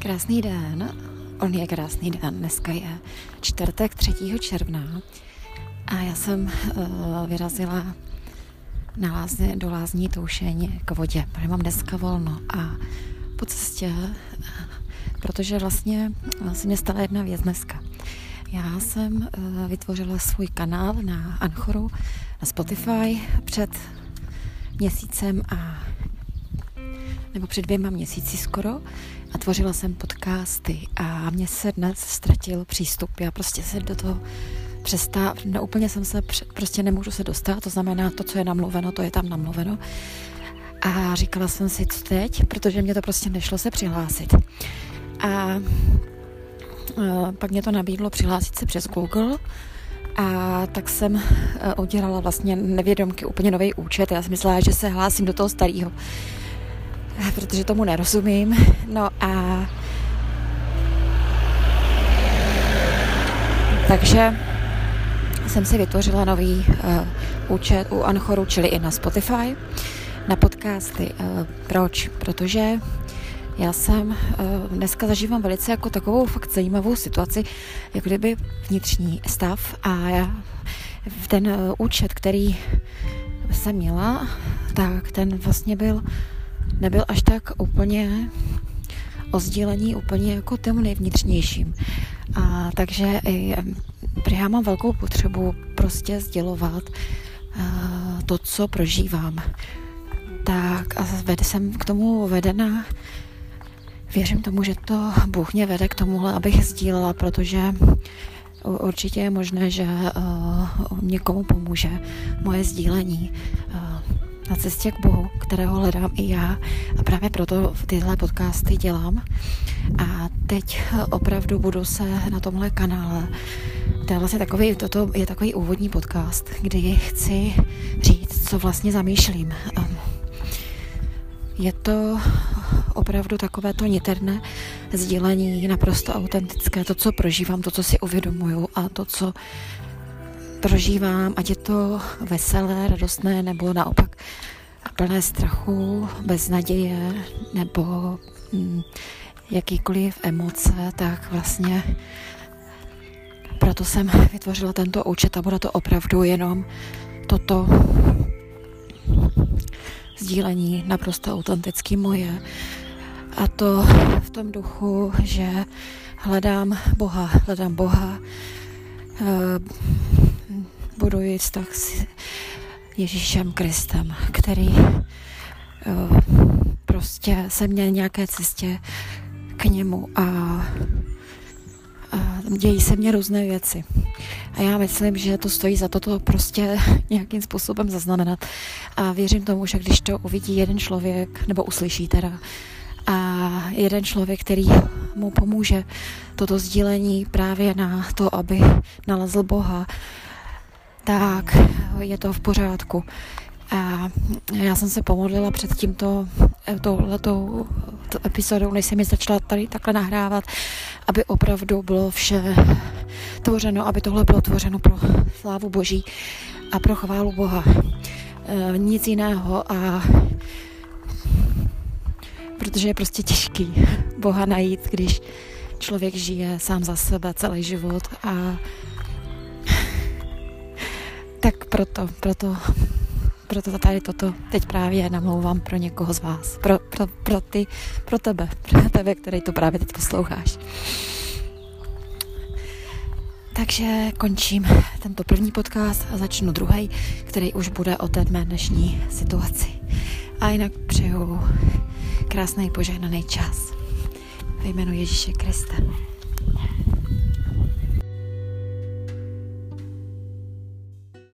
Krásný den, on je krásný den, dneska je čtvrtek 3. června a já jsem vyrazila na lázně, do lázní Toušeň k vodě, protože mám dneska volno a po cestě, protože vlastně se mě stala jedna věc dneska. Já jsem vytvořila svůj kanál na Anchoru, na Spotify před měsícem nebo před 2 měsíci skoro a tvořila jsem podcasty a mně se dnes ztratil přístup. Já prostě se do toho prostě nemůžu se dostat, to znamená to, co je namluveno, to je tam namluveno. A říkala jsem si, co teď, protože mě to prostě nešlo se přihlásit. A pak mě to nabídlo přihlásit se přes Google a tak jsem udělala vlastně nevědomky úplně nový účet. Já jsem myslela, že se hlásím do toho starého, protože tomu nerozumím. No a takže jsem si vytvořila nový účet u Anchoru, čili i na Spotify, na podcasty. Proč? Protože já jsem dneska zažívám velice jako takovou fakt zajímavou situaci, jak kdyby vnitřní stav a já, ten účet, který jsem měla, tak ten vlastně nebyl až tak úplně o sdílení, úplně jako těm nejvnitřnějším. A takže já mám velkou potřebu prostě sdělovat to, co prožívám. Tak a jsem k tomu vedena. Věřím tomu, že to Bůh mě vede k tomuhle, abych sdílela, protože určitě je možné, že někomu pomůže moje sdílení na cestě k Bohu, kterého hledám i já a právě proto tyhle podcasty dělám. A teď opravdu budu se na tomhle kanále, to je vlastně takový úvodní podcast, kdy chci říct, co vlastně zamýšlím. Je to opravdu takové to niterné sdílení, naprosto autentické, to, co prožívám, to, co si uvědomuju a to, co prožívám, ať je to veselé, radostné, nebo naopak plné strachu, beznaděje, nebo jakýkoliv emoce, tak vlastně proto jsem vytvořila tento účet a bude to opravdu jenom toto sdílení, naprosto autenticky moje. A to v tom duchu, že hledám Boha, buduji vztah s Ježíšem Kristem, který prostě se mě nějaké cestě k němu a dějí se mě různé věci. A já myslím, že to stojí za to prostě nějakým způsobem zaznamenat. A věřím tomu, že když to uvidí jeden člověk, nebo uslyší teda, a jeden člověk, který mu pomůže toto sdílení právě na to, aby nalezl Boha, tak je to v pořádku. A já jsem se pomodlila před touhletou epizodou, než jsem ji začala tady takhle nahrávat, aby opravdu bylo vše tvořeno, aby tohle bylo tvořeno pro slávu Boží a pro chválu Boha. Nic jiného, a protože je prostě těžký Boha najít, když člověk žije sám za sebe celý život, a tak proto tady toto teď právě namlouvám pro někoho z vás, pro tebe, který to právě teď posloucháš. Takže končím tento první podcast a začnu druhý, který už bude o té mé dnešní situaci. A jinak přeju krásný požehnaný čas ve jménu Ježíše Krista.